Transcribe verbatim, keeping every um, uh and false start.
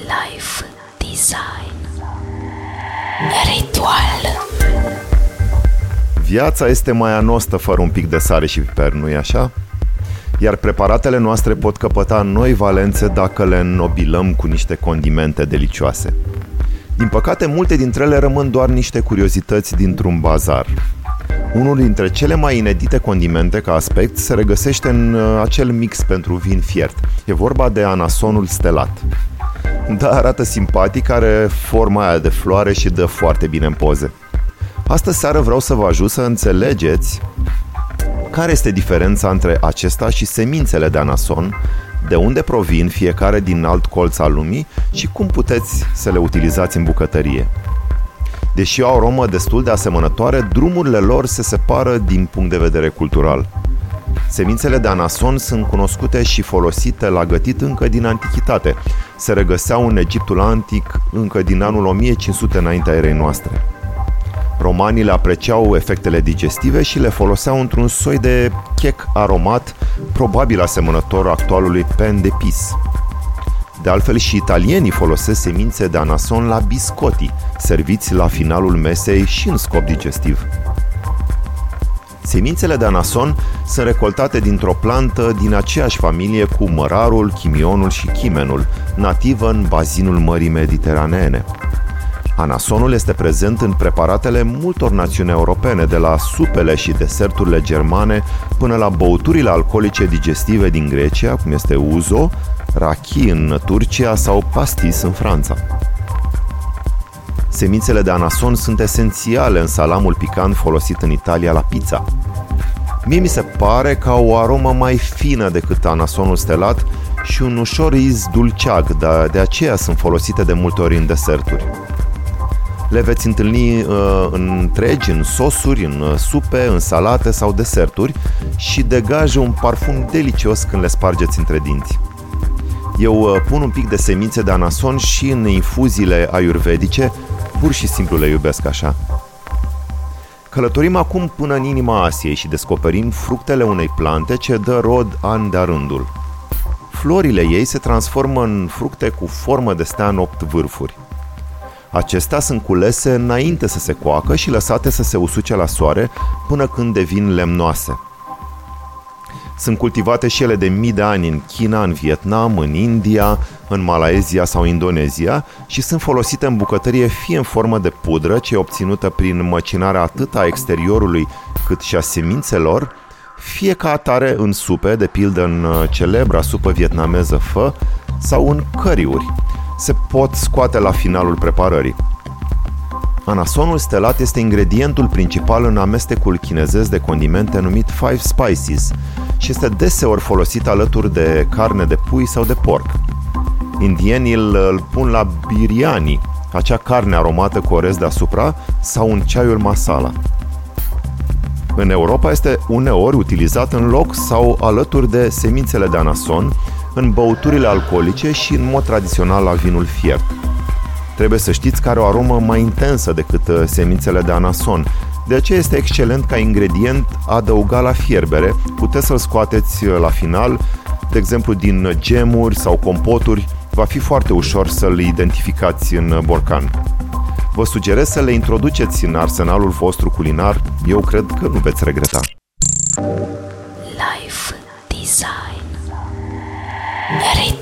Life Design Ritual. Viața este mai anostă fără un pic de sare și piper, nu-i așa? Iar preparatele noastre pot căpăta noi valențe dacă le înnobilăm cu niște condimente delicioase. Din păcate, multe dintre ele rămân doar niște curiozități dintr-un bazar. Unul dintre cele mai inedite condimente ca aspect se regăsește în acel mix pentru vin fiert. E vorba de anasonul stelat. Da, arată simpatic, are forma aia de floare și dă foarte bine în poze. Astă seară vreau să vă ajut să înțelegeți care este diferența între acesta și semințele de anason, de unde provin fiecare din alt colț al lumii și cum puteți să le utilizați în bucătărie. Deși au o aromă destul de asemănătoare, drumurile lor se separă din punct de vedere cultural. Semințele de anason sunt cunoscute și folosite la gătit încă din antichitate. Se regăseau în Egiptul antic încă din anul o mie cinci sute înaintea erei noastre. Romanii le apreciau efectele digestive și le foloseau într-un soi de chec aromat, probabil asemănător actualului pan de pis. De altfel, și italienii folosesc semințe de anason la biscotti, serviți la finalul mesei și în scop digestiv. Semințele de anason sunt recoltate dintr-o plantă din aceeași familie cu mărarul, chimionul și chimenul, nativă în bazinul Mării Mediteraneene. Anasonul este prezent în preparatele multor națiuni europene, de la supele și deserturile germane până la băuturile alcoolice digestive din Grecia, cum este Uzo, rachi în Turcia sau pastis în Franța. Semințele de anason sunt esențiale în salamul pican folosit în Italia la pizza. Mie mi se pare că au o aromă mai fină decât anasonul stelat și un ușor iz dulceag, dar de aceea sunt folosite de multe ori în deserturi. Le veți întâlni uh, întregi, în sosuri, în supe, în salate sau deserturi și degajă un parfum delicios când le spargeți între dinți. Eu uh, pun un pic de semințe de anason și în infuziile ayurvedice, pur și simplu le iubesc așa. Călătorim acum până în inima Asiei și descoperim fructele unei plante ce dă rod an de-a rândul. Florile ei se transformă în fructe cu formă de stea în opt vârfuri. Acestea sunt culese înainte să se coacă și lăsate să se usuce la soare până când devin lemnoase. Sunt cultivate și ele de mii de ani în China, în Vietnam, în India, în Malaezia sau Indonezia și sunt folosite în bucătărie fie în formă de pudră, ce e obținută prin măcinarea atât a exteriorului cât și a semințelor, fie ca atare în supe, de pildă în celebra supă vietnameză pho, sau în curry-uri. Se pot scoate la finalul preparării. Anasonul stelat este ingredientul principal în amestecul chinezesc de condimente numit Five Spices și este deseori folosit alături de carne de pui sau de porc. Indienii îl pun la biriani, acea carne aromată cu orez deasupra, sau în ceaiul masala. În Europa este uneori utilizat în loc sau alături de semințele de anason, în băuturile alcoolice și, în mod tradițional, la vinul fiert. Trebuie să știți că are o aromă mai intensă decât semințele de anason, de aceea este excelent ca ingredient adăugat la fierbere. Puteți să-l scoateți la final, de exemplu din gemuri sau compoturi, va fi foarte ușor să-l identificați în borcan. Vă sugerez să le introduceți în arsenalul vostru culinar, eu cred că nu veți regreta. Life Design Ready.